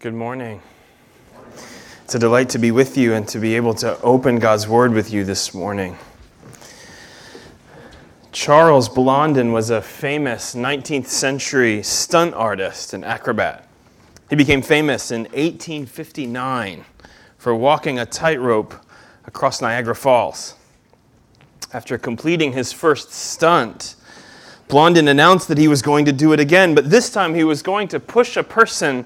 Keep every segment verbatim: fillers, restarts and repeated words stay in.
Good morning. It's a delight to be with you and to be able to open God's Word with you this morning. Charles Blondin was a famous nineteenth century stunt artist and acrobat. He became famous in eighteen fifty-nine for walking a tightrope across Niagara Falls. After completing his first stunt, Blondin announced that he was going to do it again, but this time he was going to push a person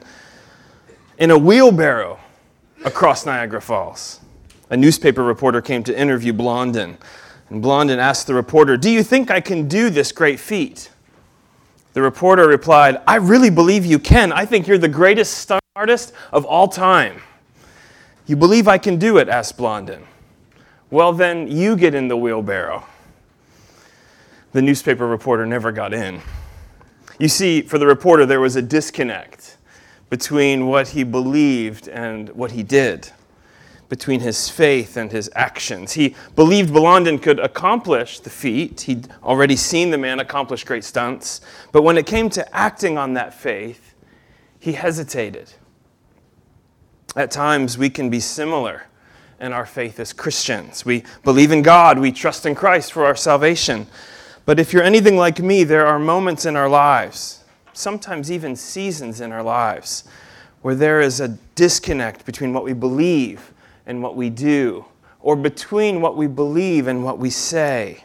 in a wheelbarrow across Niagara Falls. A newspaper reporter came to interview Blondin, and Blondin asked the reporter, "Do you think I can do this great feat?" The reporter replied, "I really believe you can. I think you're the greatest stunt artist of all time." "You believe I can do it?" asked Blondin. "Well, then you get in the wheelbarrow." The newspaper reporter never got in. You see, for the reporter, there was a disconnect between what he believed and what he did, between his faith and his actions. He believed Blondin could accomplish the feat. He'd already seen the man accomplish great stunts. But when it came to acting on that faith, he hesitated. At times, we can be similar in our faith as Christians. We believe in God. We trust in Christ for our salvation. But if you're anything like me, there are moments in our lives, sometimes even seasons in our lives, where there is a disconnect between what we believe and what we do, or between what we believe and what we say.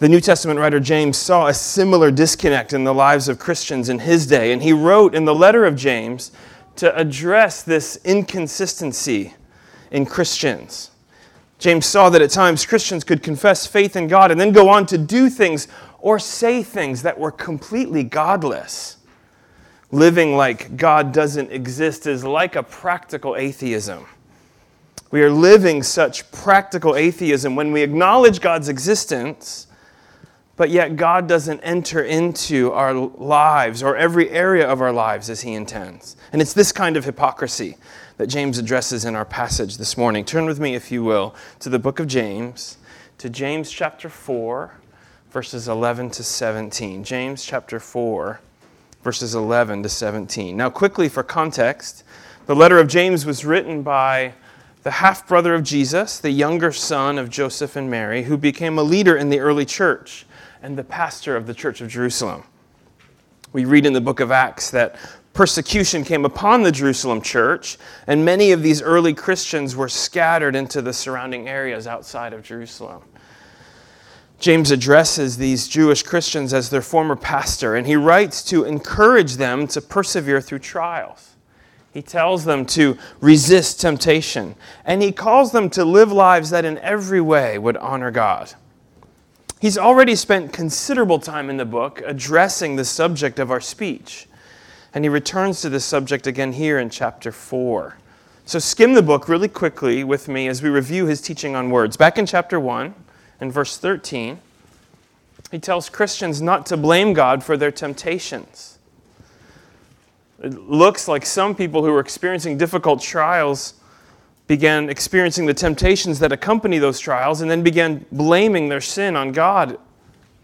The New Testament writer James saw a similar disconnect in the lives of Christians in his day, and he wrote in the letter of James to address this inconsistency in Christians. James saw that at times Christians could confess faith in God and then go on to do things or say things that were completely godless. Living like God doesn't exist is like a practical atheism. We are living such practical atheism when we acknowledge God's existence, but yet God doesn't enter into our lives or every area of our lives as He intends. And it's this kind of hypocrisy that James addresses in our passage this morning. Turn with me, if you will, to the book of James, to James chapter four, verses eleven to seventeen. James chapter four, verses eleven to seventeen. Now quickly for context, the letter of James was written by the half-brother of Jesus, the younger son of Joseph and Mary, who became a leader in the early church and the pastor of the church of Jerusalem. We read in the book of Acts that persecution came upon the Jerusalem church, and many of these early Christians were scattered into the surrounding areas outside of Jerusalem. James addresses these Jewish Christians as their former pastor, and he writes to encourage them to persevere through trials. He tells them to resist temptation, and he calls them to live lives that in every way would honor God. He's already spent considerable time in the book addressing the subject of our speech, and he returns to this subject again here in chapter four. So skim the book really quickly with me as we review his teaching on words. Back in chapter one, in verse thirteen, he tells Christians not to blame God for their temptations. It looks like some people who were experiencing difficult trials began experiencing the temptations that accompany those trials and then began blaming their sin on God,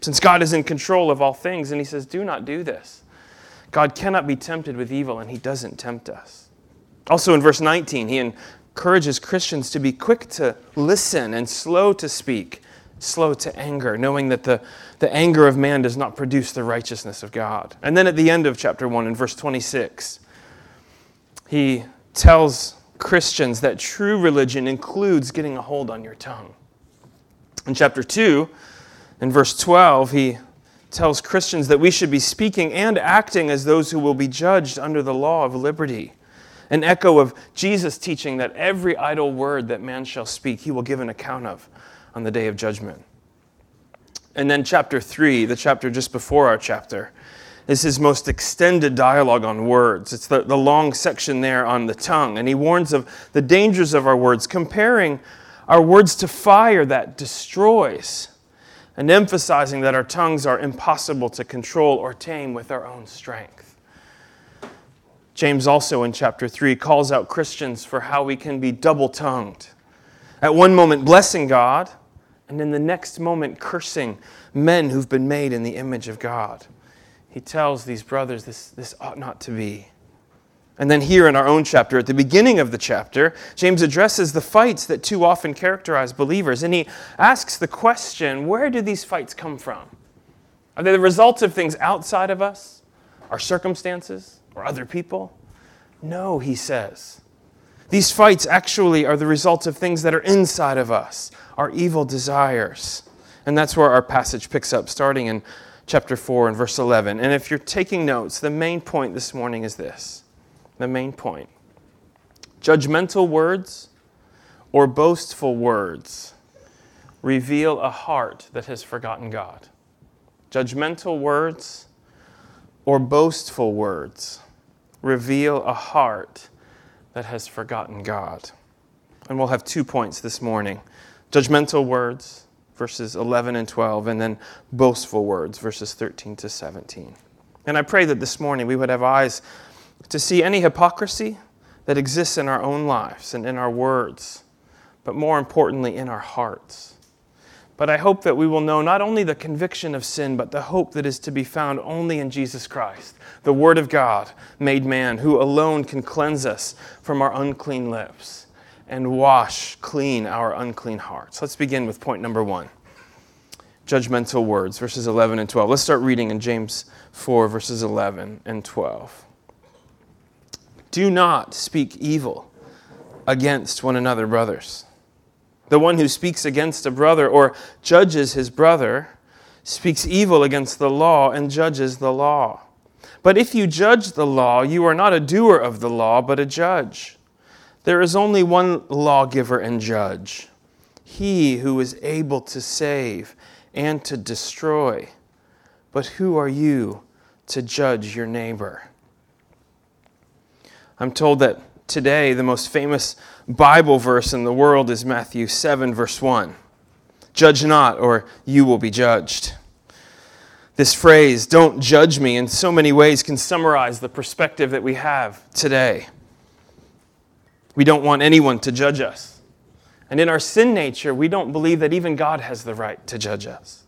since God is in control of all things. And he says, do not do this. God cannot be tempted with evil, and he doesn't tempt us. Also in verse nineteen, he encourages Christians to be quick to listen and slow to speak, slow to anger, knowing that the, the anger of man does not produce the righteousness of God. And then at the end of chapter one, in verse twenty-six, he tells Christians that true religion includes getting a hold on your tongue. In chapter two, in verse twelve, he tells Christians that we should be speaking and acting as those who will be judged under the law of liberty, an echo of Jesus' teaching that every idle word that man shall speak, he will give an account of on the day of judgment. And then chapter three, the chapter just before our chapter, is his most extended dialogue on words. It's the, the long section there on the tongue. And he warns of the dangers of our words, comparing our words to fire that destroys and emphasizing that our tongues are impossible to control or tame with our own strength. James also in chapter three calls out Christians for how we can be double-tongued. At one moment blessing God, and in the next moment cursing men who've been made in the image of God. He tells these brothers this, this ought not to be. And then here in our own chapter, at the beginning of the chapter, James addresses the fights that too often characterize believers, and he asks the question, where do these fights come from? Are they the results of things outside of us, our circumstances, or other people? No, he says. These fights actually are the results of things that are inside of us, our evil desires. And that's where our passage picks up, starting in chapter four and verse eleven. And if you're taking notes, the main point this morning is this. The main point. Judgmental words or boastful words reveal a heart that has forgotten God. Judgmental words or boastful words reveal a heart that has forgotten God. And we'll have two points this morning. Judgmental words, verses eleven and twelve, and then boastful words, verses thirteen to seventeen. And I pray that this morning we would have eyes to see any hypocrisy that exists in our own lives and in our words, but more importantly, in our hearts. But I hope that we will know not only the conviction of sin, but the hope that is to be found only in Jesus Christ, the Word of God made man, who alone can cleanse us from our unclean lips and wash clean our unclean hearts. Let's begin with point number one, judgmental words, verses eleven and twelve. Let's start reading in James four, verses eleven and twelve. Do not speak evil against one another, brothers. The one who speaks against a brother or judges his brother speaks evil against the law and judges the law. But if you judge the law, you are not a doer of the law, but a judge. There is only one lawgiver and judge, he who is able to save and to destroy. But who are you to judge your neighbor? I'm told that today the most famous Bible verse in the world is Matthew seven, verse one. Judge not, or you will be judged. This phrase, don't judge me, in so many ways can summarize the perspective that we have today. We don't want anyone to judge us. And in our sin nature, we don't believe that even God has the right to judge us.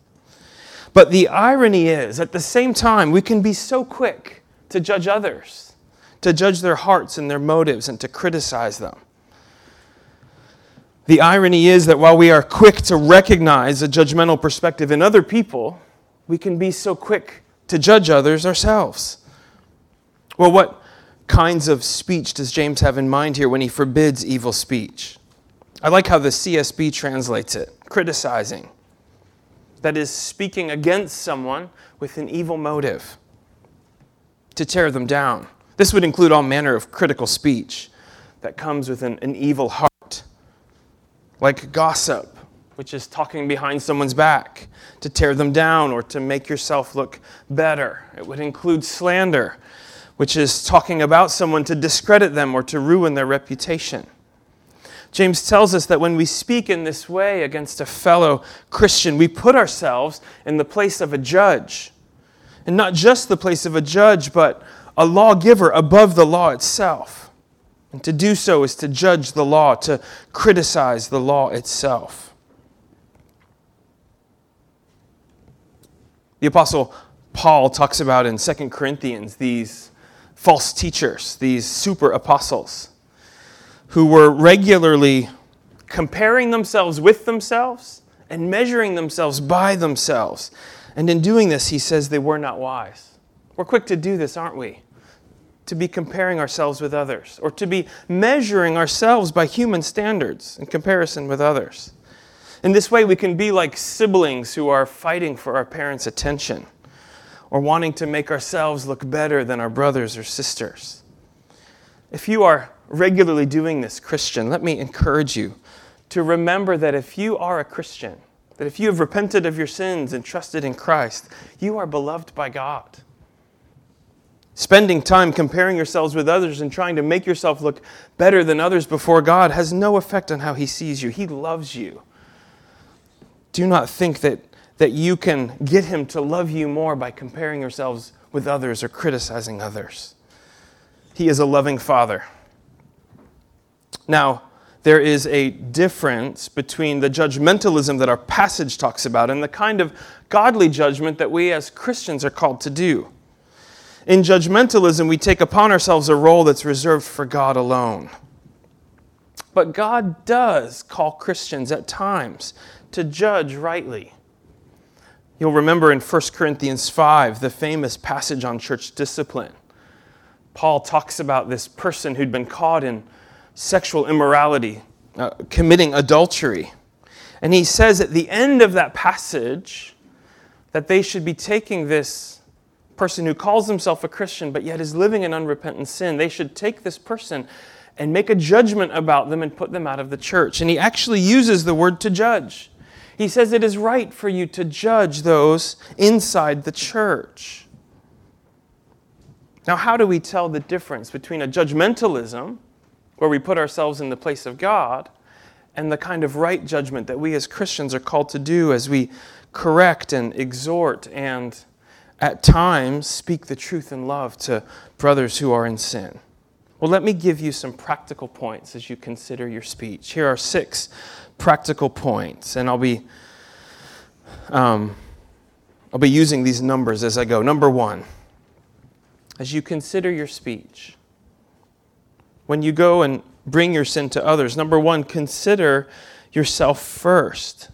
But the irony is, at the same time, we can be so quick to judge others, to judge their hearts and their motives and to criticize them. The irony is that while we are quick to recognize a judgmental perspective in other people, we can be so quick to judge others ourselves. Well, what kinds of speech does James have in mind here when he forbids evil speech? I like how the C S B translates it, criticizing. That is, speaking against someone with an evil motive, to tear them down. This would include all manner of critical speech that comes with an, an evil heart, like gossip, which is talking behind someone's back to tear them down or to make yourself look better. It would include slander, which is talking about someone to discredit them or to ruin their reputation. James tells us that when we speak in this way against a fellow Christian, we put ourselves in the place of a judge, and not just the place of a judge, but a lawgiver above the law itself. And to do so is to judge the law, to criticize the law itself. The Apostle Paul talks about in Second Corinthians these false teachers, these super apostles, who were regularly comparing themselves with themselves and measuring themselves by themselves. And in doing this, he says they were not wise. We're quick to do this, aren't we? To be comparing ourselves with others, or to be measuring ourselves by human standards in comparison with others. In this way, we can be like siblings who are fighting for our parents' attention, or wanting to make ourselves look better than our brothers or sisters. If you are regularly doing this, Christian, let me encourage you to remember that if you are a Christian, that if you have repented of your sins and trusted in Christ, you are beloved by God. Spending time comparing yourselves with others and trying to make yourself look better than others before God has no effect on how He sees you. He loves you. Do not think that, that you can get Him to love you more by comparing yourselves with others or criticizing others. He is a loving Father. Now, there is a difference between the judgmentalism that our passage talks about and the kind of godly judgment that we as Christians are called to do. In judgmentalism, we take upon ourselves a role that's reserved for God alone. But God does call Christians at times to judge rightly. You'll remember in First Corinthians five, the famous passage on church discipline. Paul talks about this person who'd been caught in sexual immorality, uh, committing adultery. And he says at the end of that passage that they should be taking this person who calls himself a Christian but yet is living in unrepentant sin. They should take this person and make a judgment about them and put them out of the church. And he actually uses the word to judge. He says it is right for you to judge those inside the church. Now, how do we tell the difference between a judgmentalism, where we put ourselves in the place of God, and the kind of right judgment that we as Christians are called to do as we correct and exhort and, at times, speak the truth in love to brothers who are in sin? Well, let me give you some practical points as you consider your speech. Here are six practical points, and I'll be um, I'll be using these numbers as I go. Number one, as you consider your speech, when you go and bring your sin to others, number one, consider yourself first.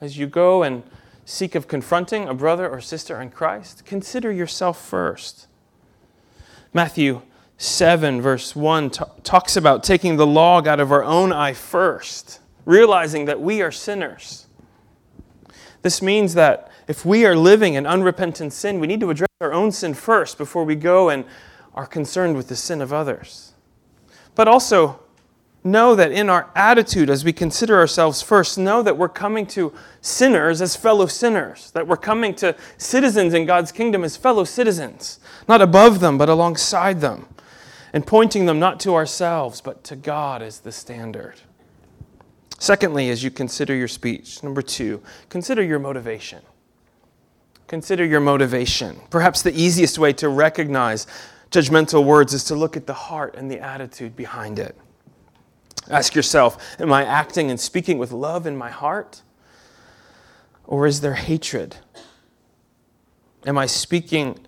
As you go and seek of confronting a brother or sister in Christ, consider yourself first. Matthew seven, verse one, t- talks about taking the log out of our own eye first, realizing that we are sinners. This means that if we are living in unrepentant sin, we need to address our own sin first before we go and are concerned with the sin of others. But also, know that in our attitude as we consider ourselves first, know that we're coming to sinners as fellow sinners, that we're coming to citizens in God's kingdom as fellow citizens, not above them, but alongside them, and pointing them not to ourselves, but to God as the standard. Secondly, as you consider your speech, number two, consider your motivation. Consider your motivation. Perhaps the easiest way to recognize judgmental words is to look at the heart and the attitude behind it. Ask yourself, am I acting and speaking with love in my heart? Or is there hatred? Am I speaking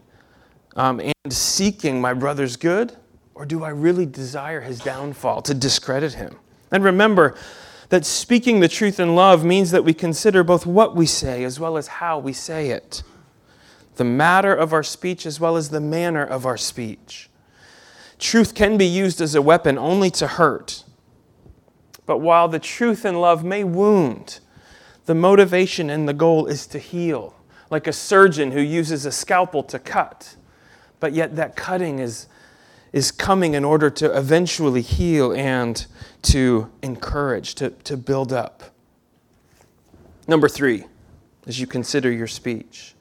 um, and seeking my brother's good? Or do I really desire his downfall, to discredit him? And remember, that speaking the truth in love means that we consider both what we say as well as how we say it, the matter of our speech as well as the manner of our speech. Truth can be used as a weapon only to hurt. But while the truth in love may wound, the motivation and the goal is to heal, like a surgeon who uses a scalpel to cut, but yet that cutting is is coming in order to eventually heal and to encourage, to, to build up. Number three, as you consider your speech.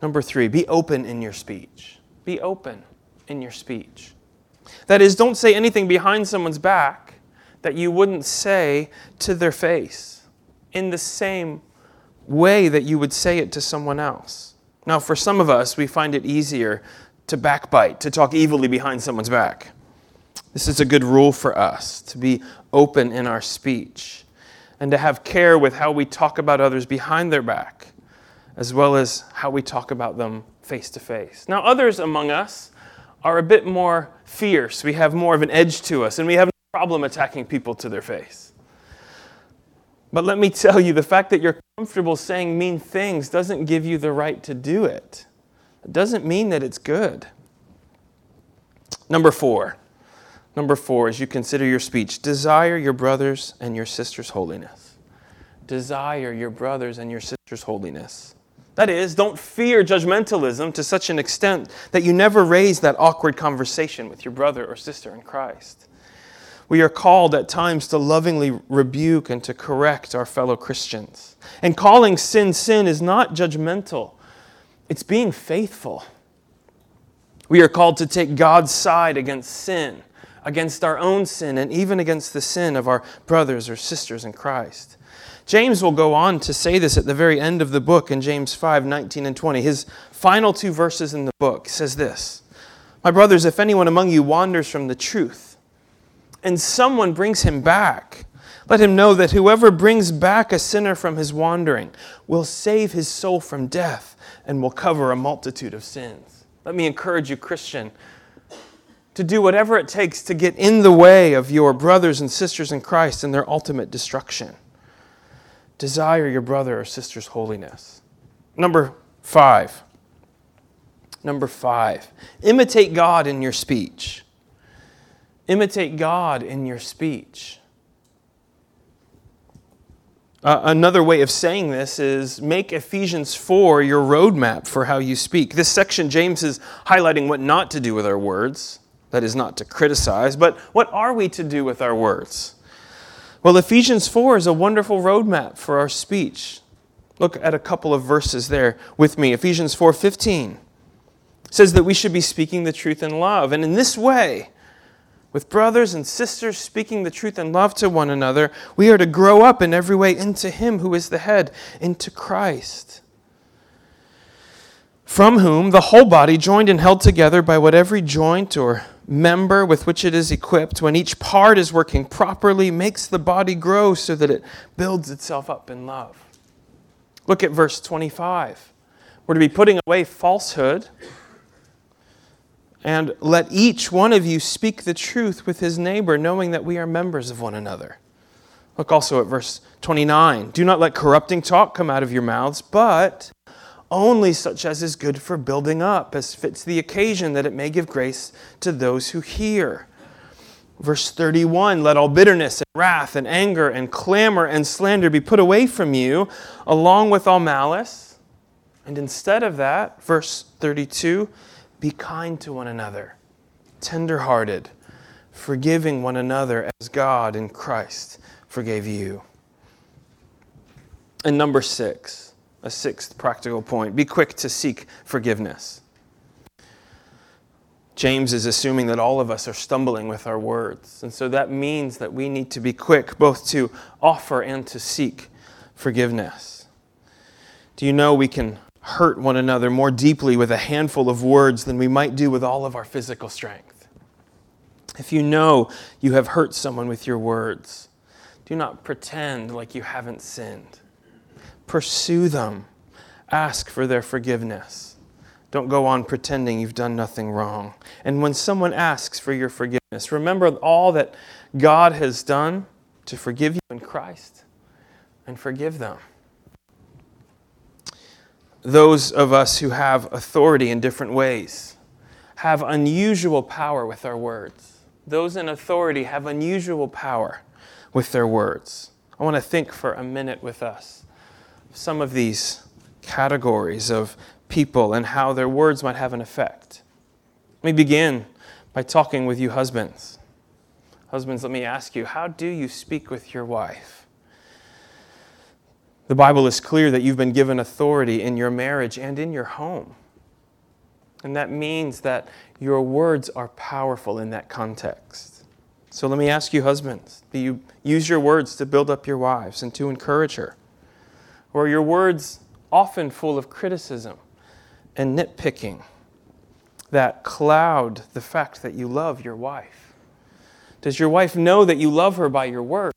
Number three, be open in your speech. Be open in your speech. That is, don't say anything behind someone's back that you wouldn't say to their face in the same way that you would say it to someone else. Now, for some of us, we find it easier to backbite, to talk evilly behind someone's back. This is a good rule for us, to be open in our speech and to have care with how we talk about others behind their back, as well as how we talk about them face to face. Now, others among us are a bit more fierce. We have more of an edge to us, and we have no problem attacking people to their face. But let me tell you, the fact that you're comfortable saying mean things doesn't give you the right to do it. It doesn't mean that it's good. Number four. Number four, as you consider your speech, desire your brothers and your sisters' holiness. Desire your brothers and your sisters' holiness. That is, don't fear judgmentalism to such an extent that you never raise that awkward conversation with your brother or sister in Christ. We are called at times to lovingly rebuke and to correct our fellow Christians. And calling sin, sin is not judgmental. It's being faithful. We are called to take God's side against sin, against our own sin, and even against the sin of our brothers or sisters in Christ. James will go on to say this at the very end of the book in James five, nineteen and twenty. His final two verses in the book says this, "My brothers, if anyone among you wanders from the truth, and someone brings him back, let him know that whoever brings back a sinner from his wandering will save his soul from death and will cover a multitude of sins." Let me encourage you, Christian, to do whatever it takes to get in the way of your brothers and sisters in Christ and their ultimate destruction. Desire your brother or sister's holiness. Number five. Number five. Imitate God in your speech. Imitate God in your speech. Uh, another way of saying this is make Ephesians four your roadmap for how you speak. This section, James is highlighting what not to do with our words. That is not to criticize, but what are we to do with our words? Well, Ephesians four is a wonderful roadmap for our speech. Look at a couple of verses there with me. Ephesians four fifteen says that we should be speaking the truth in love. And in this way, with brothers and sisters speaking the truth in love to one another, we are to grow up in every way into Him who is the head, into Christ, from whom the whole body, joined and held together by what every joint or member with which it is equipped, when each part is working properly, makes the body grow so that it builds itself up in love. Look at verse twenty-five. We're to be putting away falsehood. And let each one of you speak the truth with his neighbor, knowing that we are members of one another. Look also at verse twenty-nine. Do not let corrupting talk come out of your mouths, but only such as is good for building up, as fits the occasion, that it may give grace to those who hear. Verse thirty-one, let all bitterness and wrath and anger and clamor and slander be put away from you, along with all malice. And instead of that, verse thirty-two, be kind to one another, tender-hearted, forgiving one another as God in Christ forgave you. And number six, a sixth practical point, be quick to seek forgiveness. James is assuming that all of us are stumbling with our words, and so that means that we need to be quick both to offer and to seek forgiveness. Do you know we can hurt one another more deeply with a handful of words than we might do with all of our physical strength? If you know you have hurt someone with your words, do not pretend like you haven't sinned. Pursue them. Ask for their forgiveness. Don't go on pretending you've done nothing wrong. And when someone asks for your forgiveness, remember all that God has done to forgive you in Christ, and forgive them. Those of us who have authority in different ways have unusual power with our words. Those in authority have unusual power with their words. I want to think for a minute with us some of these categories of people and how their words might have an effect. Let me begin by talking with you husbands. Husbands, let me ask you, how do you speak with your wife? The Bible is clear that you've been given authority in your marriage and in your home. And that means that your words are powerful in that context. So let me ask you, husbands, do you use your words to build up your wives and to encourage her? Or are your words often full of criticism and nitpicking that cloud the fact that you love your wife? Does your wife know that you love her by your words?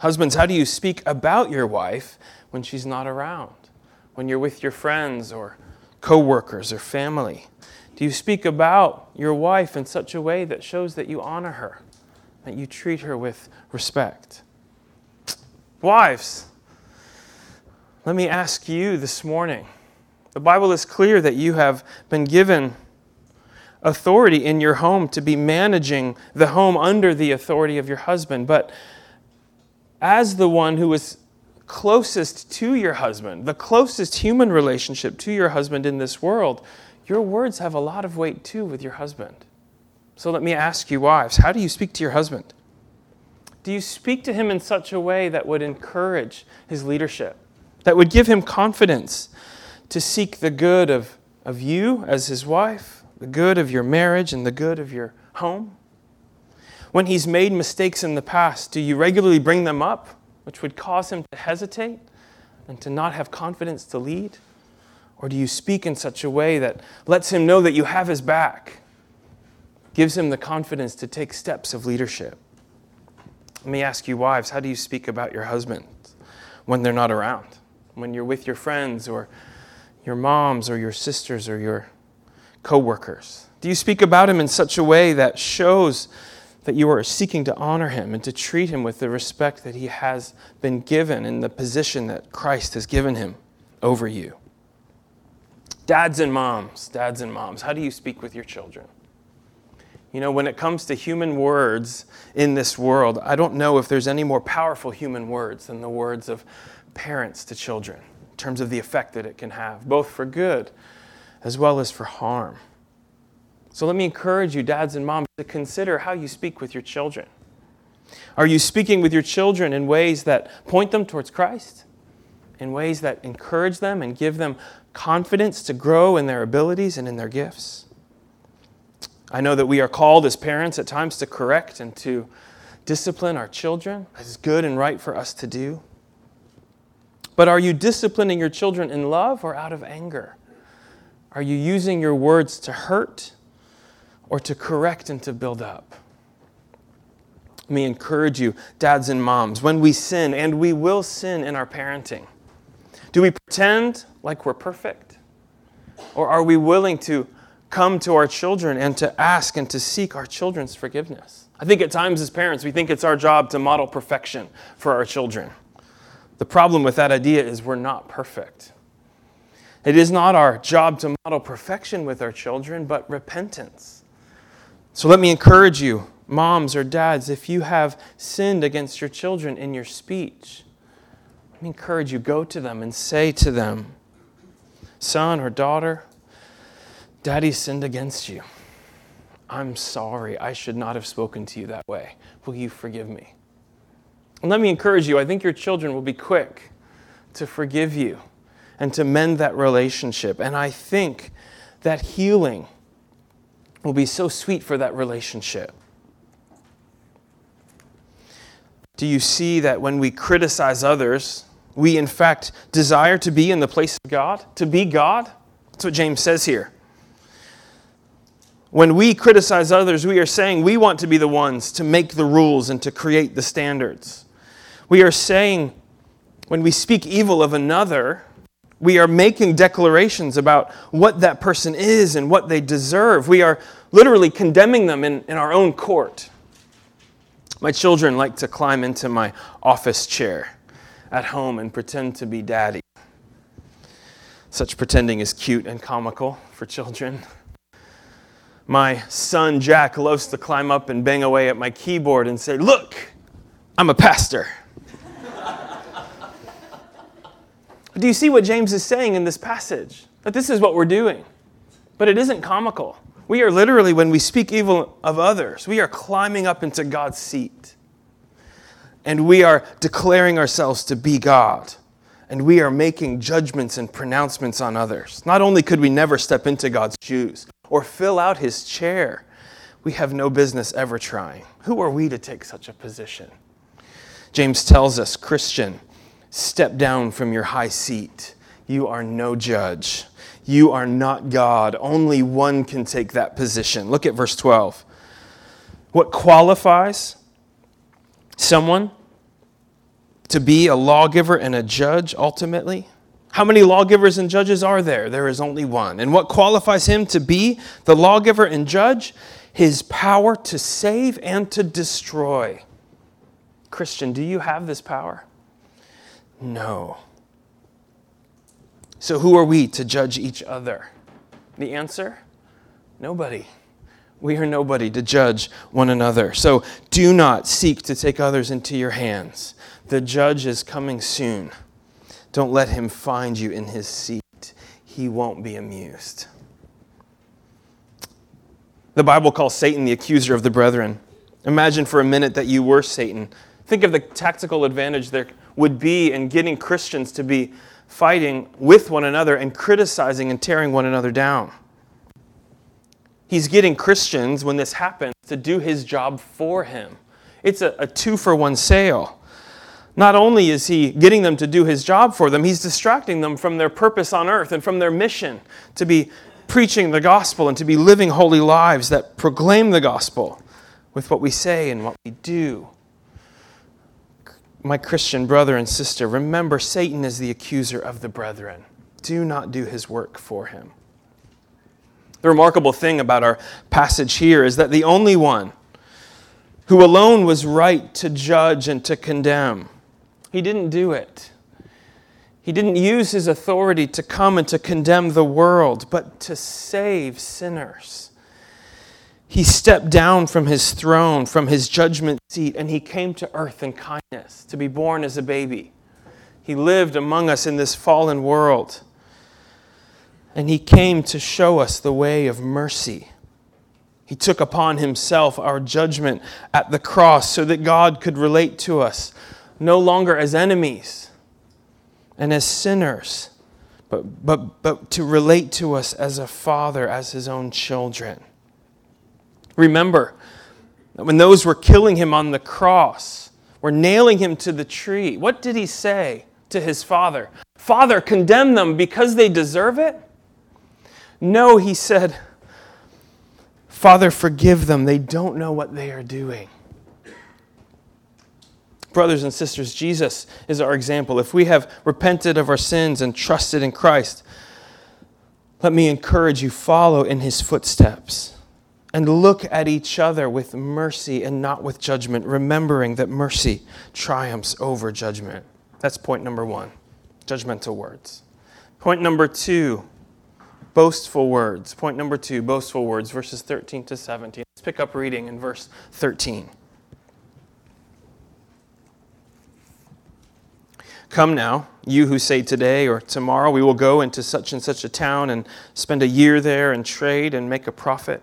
Husbands, how do you speak about your wife when she's not around? When you're with your friends or co-workers or family? Do you speak about your wife in such a way that shows that you honor her, that you treat her with respect? Wives, let me ask you this morning. The Bible is clear that you have been given authority in your home to be managing the home under the authority of your husband, but as the one who is closest to your husband, the closest human relationship to your husband in this world, your words have a lot of weight too with your husband. So let me ask you, wives, how do you speak to your husband? Do you speak to him in such a way that would encourage his leadership, that would give him confidence to seek the good of, of you as his wife, the good of your marriage, and the good of your home? When he's made mistakes in the past, do you regularly bring them up, which would cause him to hesitate and to not have confidence to lead? Or do you speak in such a way that lets him know that you have his back, gives him the confidence to take steps of leadership? Let me ask you, wives, how do you speak about your husband when they're not around, when you're with your friends or your moms or your sisters or your co-workers? Do you speak about him in such a way that shows that you are seeking to honor him and to treat him with the respect that he has been given and the position that Christ has given him over you? Dads and moms, dads and moms, how do you speak with your children? You know, when it comes to human words in this world, I don't know if there's any more powerful human words than the words of parents to children in terms of the effect that it can have, both for good as well as for harm. So let me encourage you, dads and moms, to consider how you speak with your children. Are you speaking with your children in ways that point them towards Christ? In ways that encourage them and give them confidence to grow in their abilities and in their gifts? I know that we are called as parents at times to correct and to discipline our children. That is good and right for us to do. But are you disciplining your children in love or out of anger? Are you using your words to hurt or to correct and to build up? Let me encourage you, dads and moms, when we sin, and we will sin in our parenting, do we pretend like we're perfect? Or are we willing to come to our children and to ask and to seek our children's forgiveness? I think at times as parents, we think it's our job to model perfection for our children. The problem with that idea is we're not perfect. It is not our job to model perfection with our children, but repentance. So let me encourage you, moms or dads, if you have sinned against your children in your speech, let me encourage you, go to them and say to them, son or daughter, Daddy sinned against you. I'm sorry. I should not have spoken to you that way. Will you forgive me? And let me encourage you, I think your children will be quick to forgive you and to mend that relationship. And I think that healing will be so sweet for that relationship. Do you see that when we criticize others, we in fact desire to be in the place of God, to be God? That's what James says here. When we criticize others, we are saying we want to be the ones to make the rules and to create the standards. We are saying when we speak evil of another, we are making declarations about what that person is and what they deserve. We are literally condemning them in, in our own court. My children like to climb into my office chair at home and pretend to be daddy. Such pretending is cute and comical for children. My son Jack loves to climb up and bang away at my keyboard and say, look, I'm a pastor. But do you see what James is saying in this passage? That this is what we're doing. But it isn't comical. We are literally, when we speak evil of others, we are climbing up into God's seat. And we are declaring ourselves to be God. And we are making judgments and pronouncements on others. Not only could we never step into God's shoes or fill out his chair, we have no business ever trying. Who are we to take such a position? James tells us, Christian, step down from your high seat. You are no judge. You are not God. Only one can take that position. Look at verse twelve. What qualifies someone to be a lawgiver and a judge ultimately? How many lawgivers and judges are there? There is only one. And what qualifies him to be the lawgiver and judge? His power to save and to destroy. Christian, do you have this power? No. So who are we to judge each other? The answer? Nobody. We are nobody to judge one another. So do not seek to take others into your hands. The judge is coming soon. Don't let him find you in his seat. He won't be amused. The Bible calls Satan the accuser of the brethren. Imagine for a minute that you were Satan. Think of the tactical advantage there would be in getting Christians to be fighting with one another and criticizing and tearing one another down. He's getting Christians, when this happens, to do his job for him. It's a, a two-for-one sale. Not only is he getting them to do his job for them, he's distracting them from their purpose on earth and from their mission to be preaching the gospel and to be living holy lives that proclaim the gospel with what we say and what we do. My Christian brother and sister, remember Satan is the accuser of the brethren. do not do his work for him. The remarkable thing about our passage here is that the only one who alone was right to judge and to condemn, he didn't do it. He didn't use his authority to come and to condemn the world, but to save sinners. He stepped down from his throne, from his judgment seat, and he came to earth in kindness, to be born as a baby. He lived among us in this fallen world, and he came to show us the way of mercy. He took upon himself our judgment at the cross so that God could relate to us, no longer as enemies and as sinners, but, but, but to relate to us as a father, as his own children. Remember, when those were killing him on the cross, were nailing him to the tree, what did he say to his father? Father, condemn them because they deserve it? No, he said, Father, forgive them. They don't know what they are doing. Brothers and sisters, Jesus is our example. If we have repented of our sins and trusted in Christ, let me encourage you, follow in his footsteps and look at each other with mercy and not with judgment, remembering that mercy triumphs over judgment. That's point number one, judgmental words. Point number two, boastful words. Point number two, boastful words, verses thirteen to seventeen. Let's pick up reading in verse thirteen. Come now, you who say today or tomorrow we will go into such and such a town and spend a year there and trade and make a profit.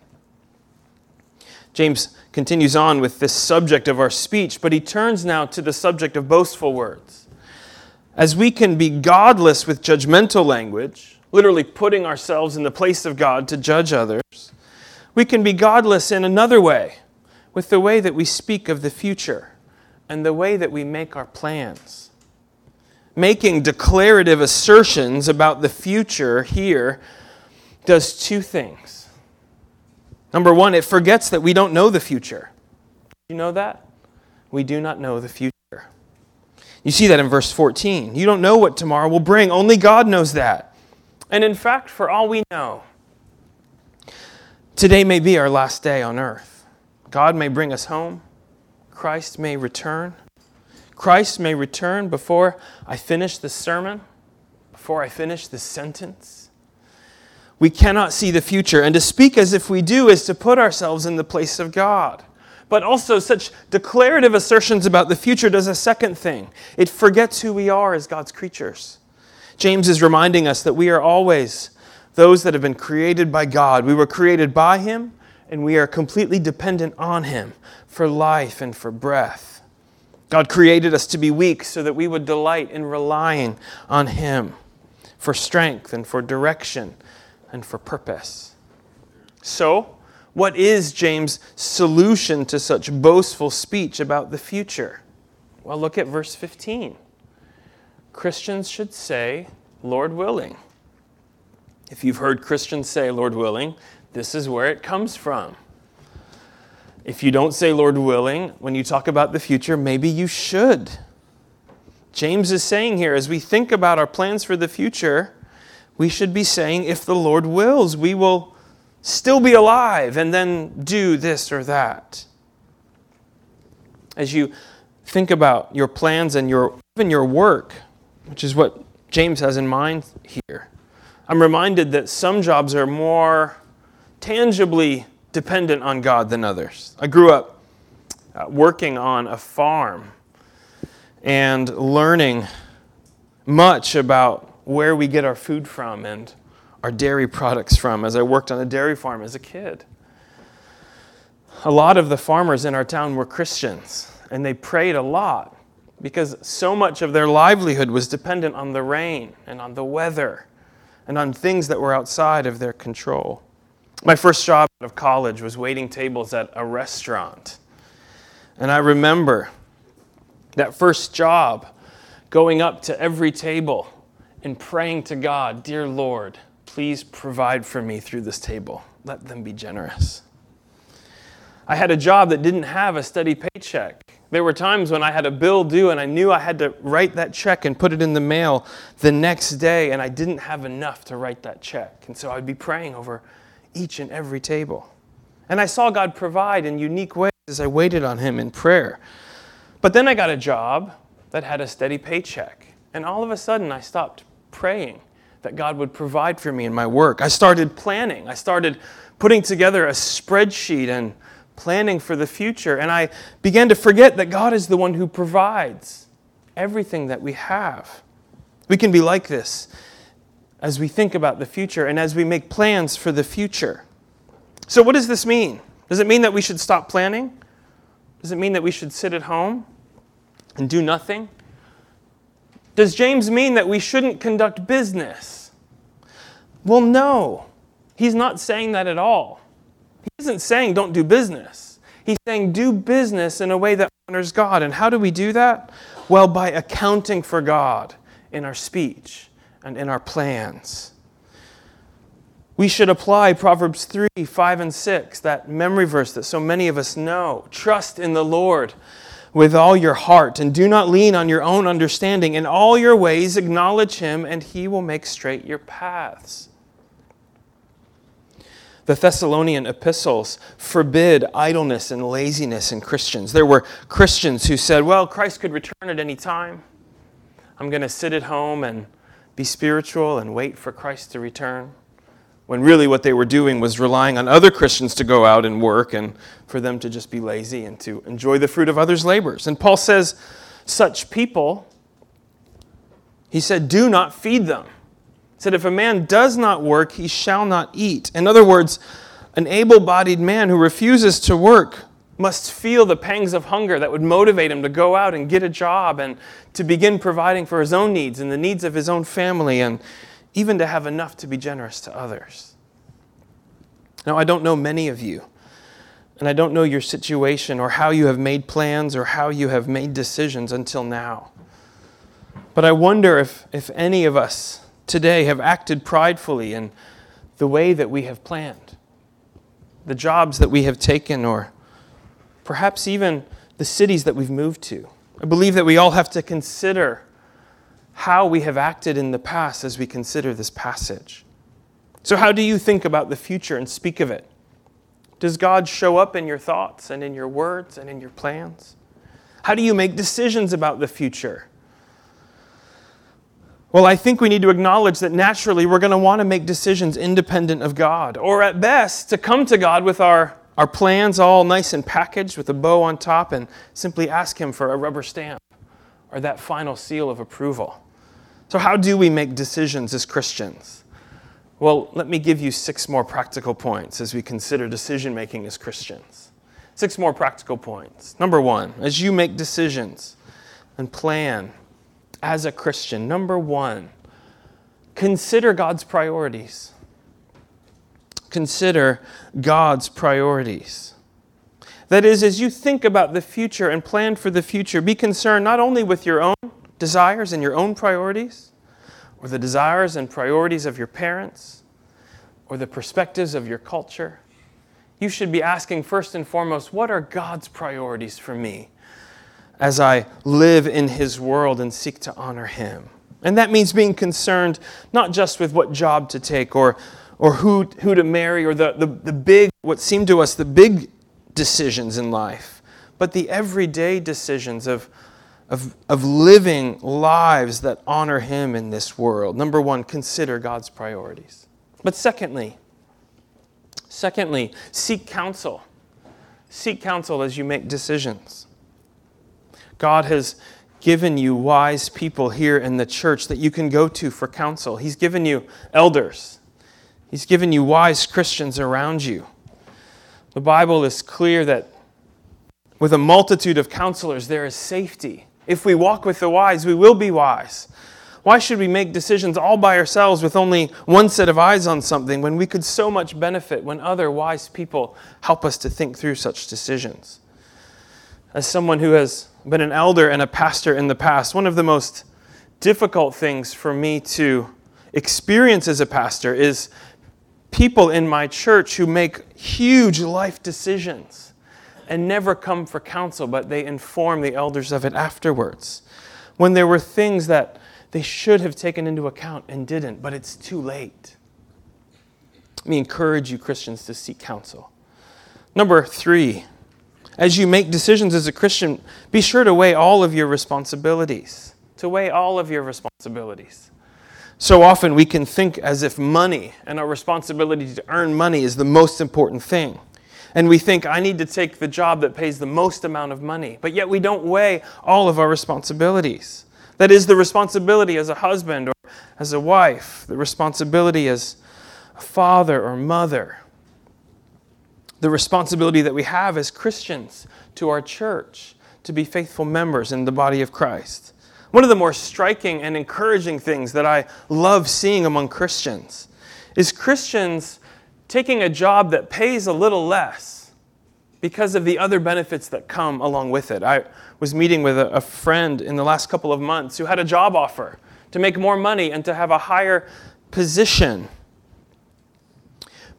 James continues on with this subject of our speech, but he turns now to the subject of boastful words. As we can be godless with judgmental language, literally putting ourselves in the place of God to judge others, we can be godless in another way, with the way that we speak of the future and the way that we make our plans. Making declarative assertions about the future here does two things. Number one, it forgets that we don't know the future. You know that? We do not know the future. You see that in verse fourteen. You don't know what tomorrow will bring. Only God knows that. And in fact, for all we know, today may be our last day on earth. God may bring us home. Christ may return. Christ may return before I finish this sermon, before I finish this sentence. We cannot see the future, and to speak as if we do is to put ourselves in the place of God. But also, such declarative assertions about the future does a second thing. It forgets who we are as God's creatures. James is reminding us that we are always those that have been created by God. We were created by him, and we are completely dependent on him for life and for breath. God created us to be weak so that we would delight in relying on him for strength and for direction and for purpose. So, what is James' solution to such boastful speech about the future? Well, look at verse fifteen. Christians should say, Lord willing. If you've heard Christians say, Lord willing, this is where it comes from. If you don't say, Lord willing, when you talk about the future, maybe you should. James is saying here, as we think about our plans for the future, we should be saying, if the Lord wills, we will still be alive and then do this or that. As you think about your plans and your even your work, which is what James has in mind here, I'm reminded that some jobs are more tangibly dependent on God than others. I grew up uh, working on a farm and learning much about where we get our food from and our dairy products from as I worked on a dairy farm as a kid. A lot of the farmers in our town were Christians, and they prayed a lot because so much of their livelihood was dependent on the rain and on the weather and on things that were outside of their control. My first job out of college was waiting tables at a restaurant. And I remember that first job, going up to every table and praying to God, "Dear Lord, please provide for me through this table. Let them be generous." I had a job that didn't have a steady paycheck. There were times when I had a bill due and I knew I had to write that check and put it in the mail the next day, and I didn't have enough to write that check. And so I'd be praying over each and every table. And I saw God provide in unique ways as I waited on Him in prayer. But then I got a job that had a steady paycheck. And all of a sudden, I stopped praying that God would provide for me in my work. I started planning. I started putting together a spreadsheet and planning for the future. And I began to forget that God is the one who provides everything that we have. We can be like this as we think about the future and as we make plans for the future. So what does this mean? Does it mean that we should stop planning? Does it mean that we should sit at home and do nothing? Does James mean that we shouldn't conduct business? Well, no. He's not saying that at all. He isn't saying don't do business. He's saying do business in a way that honors God. And how do we do that? Well, by accounting for God in our speech and in our plans. We should apply Proverbs three, five, and six, that memory verse that so many of us know. Trust in the Lord with all your heart, and do not lean on your own understanding. In all your ways acknowledge Him, and He will make straight your paths. The Thessalonian epistles forbid idleness and laziness in Christians. There were Christians who said, well, Christ could return at any time. I'm going to sit at home and be spiritual and wait for Christ to return. When really what they were doing was relying on other Christians to go out and work and for them to just be lazy and to enjoy the fruit of others' labors. And Paul says, such people, he said, do not feed them. He said, if a man does not work, he shall not eat. In other words, an able-bodied man who refuses to work must feel the pangs of hunger that would motivate him to go out and get a job and to begin providing for his own needs and the needs of his own family, and even to have enough to be generous to others. Now, I don't know many of you, and I don't know your situation or how you have made plans or how you have made decisions until now. But I wonder if, if any of us today have acted pridefully in the way that we have planned, the jobs that we have taken, or perhaps even the cities that we've moved to. I believe that we all have to consider how we have acted in the past as we consider this passage. So how do you think about the future and speak of it? Does God show up in your thoughts and in your words and in your plans? How do you make decisions about the future? Well, I think we need to acknowledge that naturally we're going to want to make decisions independent of God, or at best to come to God with our, our plans all nice and packaged with a bow on top and simply ask Him for a rubber stamp or that final seal of approval. So how do we make decisions as Christians? Well, let me give you six more practical points as we consider decision-making as Christians. Six more practical points. Number one, as you make decisions and plan as a Christian, number one, consider God's priorities. Consider God's priorities. That is, as you think about the future and plan for the future, be concerned not only with your own desires and your own priorities, or the desires and priorities of your parents, or the perspectives of your culture. You should be asking first and foremost, what are God's priorities for me as I live in His world and seek to honor Him? And that means being concerned not just with what job to take, or, or who, who to marry, or the, the, the big, what seemed to us, the big decisions in life, but the everyday decisions of, of, of living lives that honor Him in this world. Number one, consider God's priorities. But secondly, secondly, seek counsel. Seek counsel as you make decisions. God has given you wise people here in the church that you can go to for counsel. He's given you elders. He's given you wise Christians around you. The Bible is clear that with a multitude of counselors, there is safety. If we walk with the wise, we will be wise. Why should we make decisions all by ourselves with only one set of eyes on something when we could so much benefit when other wise people help us to think through such decisions? As someone who has been an elder and a pastor in the past, one of the most difficult things for me to experience as a pastor is people in my church who make huge life decisions and never come for counsel, but they inform the elders of it afterwards, when there were things that they should have taken into account and didn't, but it's too late. Let me encourage you, Christians, to seek counsel. Number three, as you make decisions as a Christian, be sure to weigh all of your responsibilities. To weigh all of your responsibilities. So often we can think as if money and our responsibility to earn money is the most important thing. And we think, I need to take the job that pays the most amount of money. But yet we don't weigh all of our responsibilities. That is the responsibility as a husband or as a wife, the responsibility as a father or mother, the responsibility that we have as Christians to our church to be faithful members in the body of Christ. One of the more striking and encouraging things that I love seeing among Christians is Christians taking a job that pays a little less because of the other benefits that come along with it. I was meeting with a friend in the last couple of months who had a job offer to make more money and to have a higher position.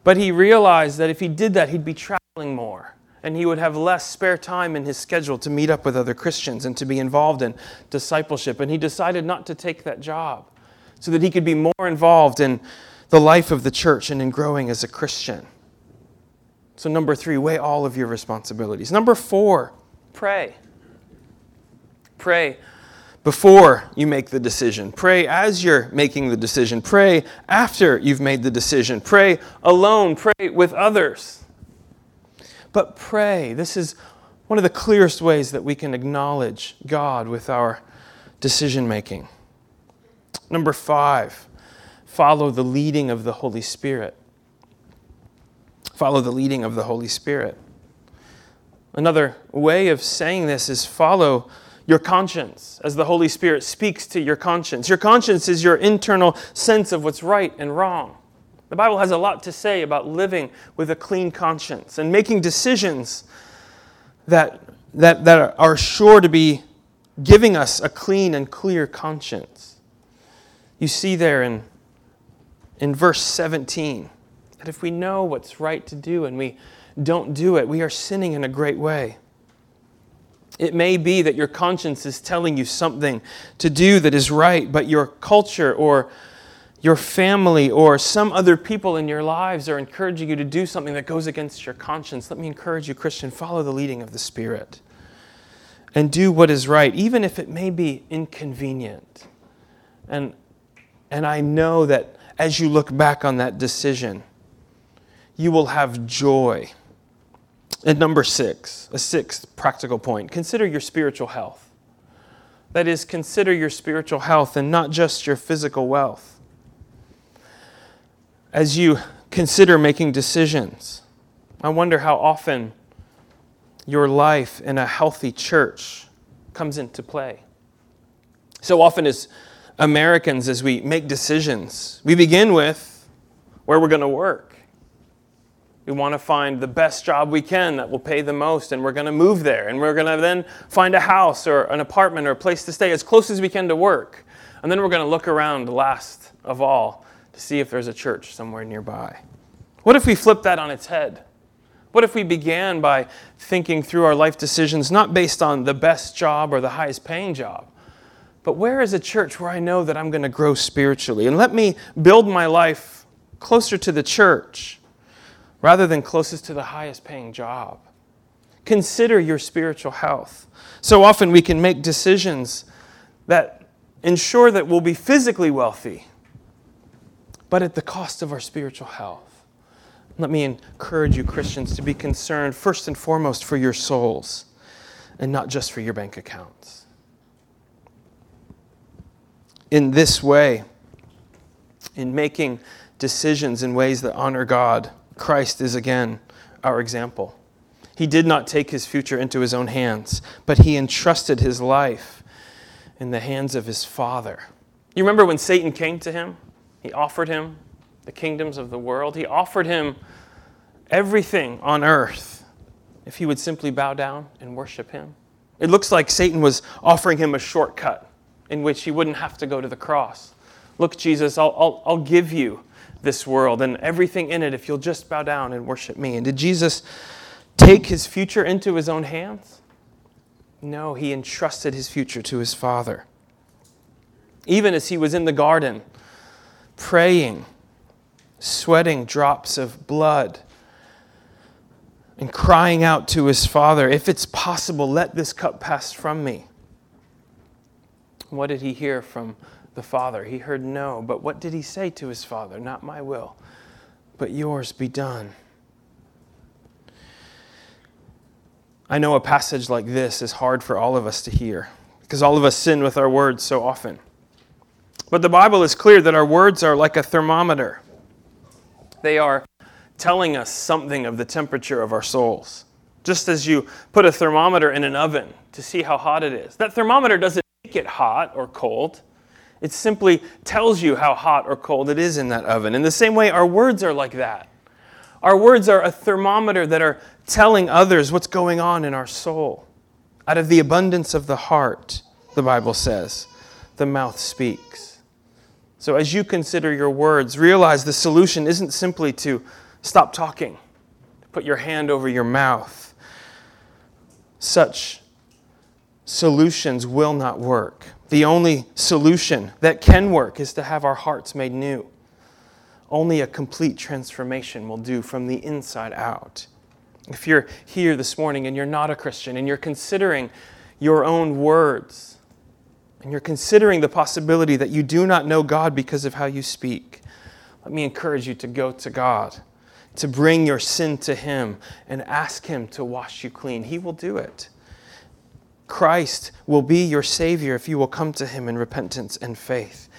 But he realized that if he did that, he'd be traveling more, and he would have less spare time in his schedule to meet up with other Christians and to be involved in discipleship. And he decided not to take that job so that he could be more involved in the life of the church and in growing as a Christian. So number three, weigh all of your responsibilities. Number four, pray. Pray before you make the decision. Pray as you're making the decision. Pray after you've made the decision. Pray alone. Pray with others. But pray. This is one of the clearest ways that we can acknowledge God with our decision making. Number five, follow the leading of the Holy Spirit. Follow the leading of the Holy Spirit. Another way of saying this is follow your conscience, as the Holy Spirit speaks to your conscience. Your conscience is your internal sense of what's right and wrong. The Bible has a lot to say about living with a clean conscience and making decisions that, that, that are sure to be giving us a clean and clear conscience. You see there in, in verse seventeen that if we know what's right to do and we don't do it, we are sinning in a great way. It may be that your conscience is telling you something to do that is right, but your culture or your family or some other people in your lives are encouraging you to do something that goes against your conscience. Let me encourage you, Christian, follow the leading of the Spirit and do what is right, even if it may be inconvenient. And, and I know that as you look back on that decision, you will have joy. And number six, a sixth practical point, consider your spiritual health. That is, consider your spiritual health and not just your physical wealth. As you consider making decisions, I wonder how often your life in a healthy church comes into play. So often as Americans, as we make decisions, we begin with where we're going to work. We want to find the best job we can that will pay the most, and we're going to move there. And we're going to then find a house or an apartment or a place to stay as close as we can to work. And then we're going to look around last of all to see if there's a church somewhere nearby. What if we flip that on its head? What if we began by thinking through our life decisions not based on the best job or the highest paying job, but where is a church where I know that I'm going to grow spiritually? And let me build my life closer to the church rather than closest to the highest paying job. Consider your spiritual health. So often we can make decisions that ensure that we'll be physically wealthy, but at the cost of our spiritual health. Let me encourage you, Christians, to be concerned first and foremost for your souls and not just for your bank accounts. In this way, in making decisions in ways that honor God, Christ is again our example. He did not take his future into his own hands, but he entrusted his life in the hands of his Father. You remember when Satan came to him? He offered him the kingdoms of the world. He offered him everything on earth if he would simply bow down and worship him. It looks like Satan was offering him a shortcut in which he wouldn't have to go to the cross. Look, Jesus, I'll, I'll, I'll give you this world and everything in it if you'll just bow down and worship me. And did Jesus take his future into his own hands? No, he entrusted his future to his Father. Even as he was in the garden, praying, sweating drops of blood, and crying out to his Father, if it's possible, let this cup pass from me. What did he hear from the Father? He heard no, but what did he say to his Father? Not my will, but yours be done. I know a passage like this is hard for all of us to hear, because all of us sin with our words so often. But the Bible is clear that our words are like a thermometer. They are telling us something of the temperature of our souls. Just as you put a thermometer in an oven to see how hot it is. That thermometer doesn't make it hot or cold. It simply tells you how hot or cold it is in that oven. In the same way, our words are like that. Our words are a thermometer that are telling others what's going on in our soul. Out of the abundance of the heart, the Bible says, the mouth speaks. So as you consider your words, realize the solution isn't simply to stop talking, put your hand over your mouth. Such solutions will not work. The only solution that can work is to have our hearts made new. Only a complete transformation will do from the inside out. If you're here this morning and you're not a Christian and you're considering your own words and you're considering the possibility that you do not know God because of how you speak, let me encourage you to go to God, to bring your sin to Him and ask Him to wash you clean. He will do it. Christ will be your Savior if you will come to Him in repentance and faith.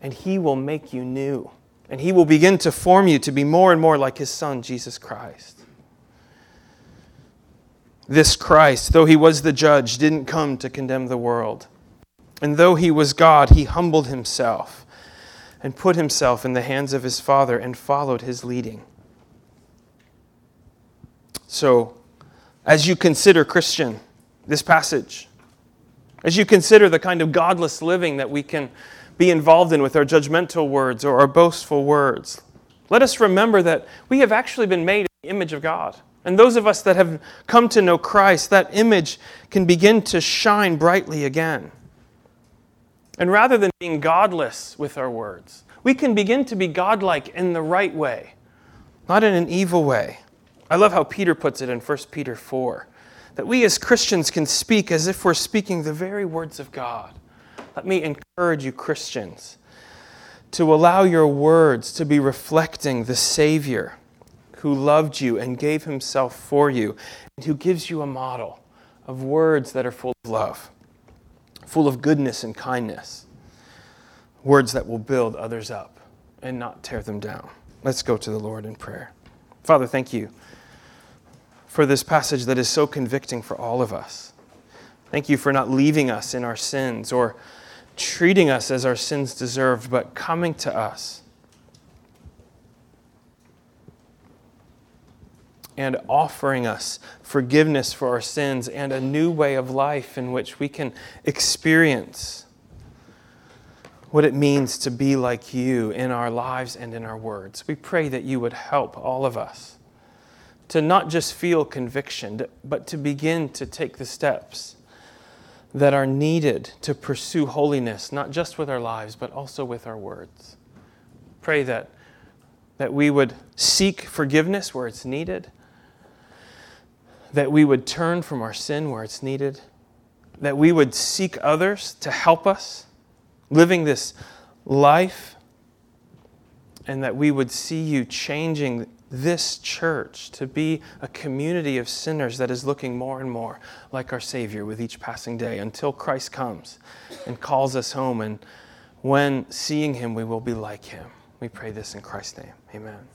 And He will make you new. And He will begin to form you to be more and more like His Son, Jesus Christ. This Christ, though He was the judge, didn't come to condemn the world. And though He was God, He humbled Himself and put Himself in the hands of His Father and followed His leading. So, as you consider, Christian, this passage, as you consider the kind of godless living that we can be involved in with our judgmental words or our boastful words, let us remember that we have actually been made in the image of God. And those of us that have come to know Christ, that image can begin to shine brightly again. And rather than being godless with our words, we can begin to be godlike in the right way, not in an evil way. I love how Peter puts it in First Peter four, that we as Christians can speak as if we're speaking the very words of God. Let me encourage you, Christians, to allow your words to be reflecting the Savior who loved you and gave Himself for you, and who gives you a model of words that are full of love, full of goodness and kindness, words that will build others up and not tear them down. Let's go to the Lord in prayer. Father, thank you for this passage that is so convicting for all of us. Thank you for not leaving us in our sins or treating us as our sins deserved, but coming to us and offering us forgiveness for our sins and a new way of life in which we can experience what it means to be like you in our lives and in our words. We pray that you would help all of us to not just feel conviction, but to begin to take the steps that are needed to pursue holiness, not just with our lives, but also with our words. Pray that, that we would seek forgiveness where it's needed, that we would turn from our sin where it's needed, that we would seek others to help us, living this life, and that we would see you changing this church to be a community of sinners that is looking more and more like our Savior with each passing day until Christ comes and calls us home. And when seeing Him, we will be like Him. We pray this in Christ's name. Amen.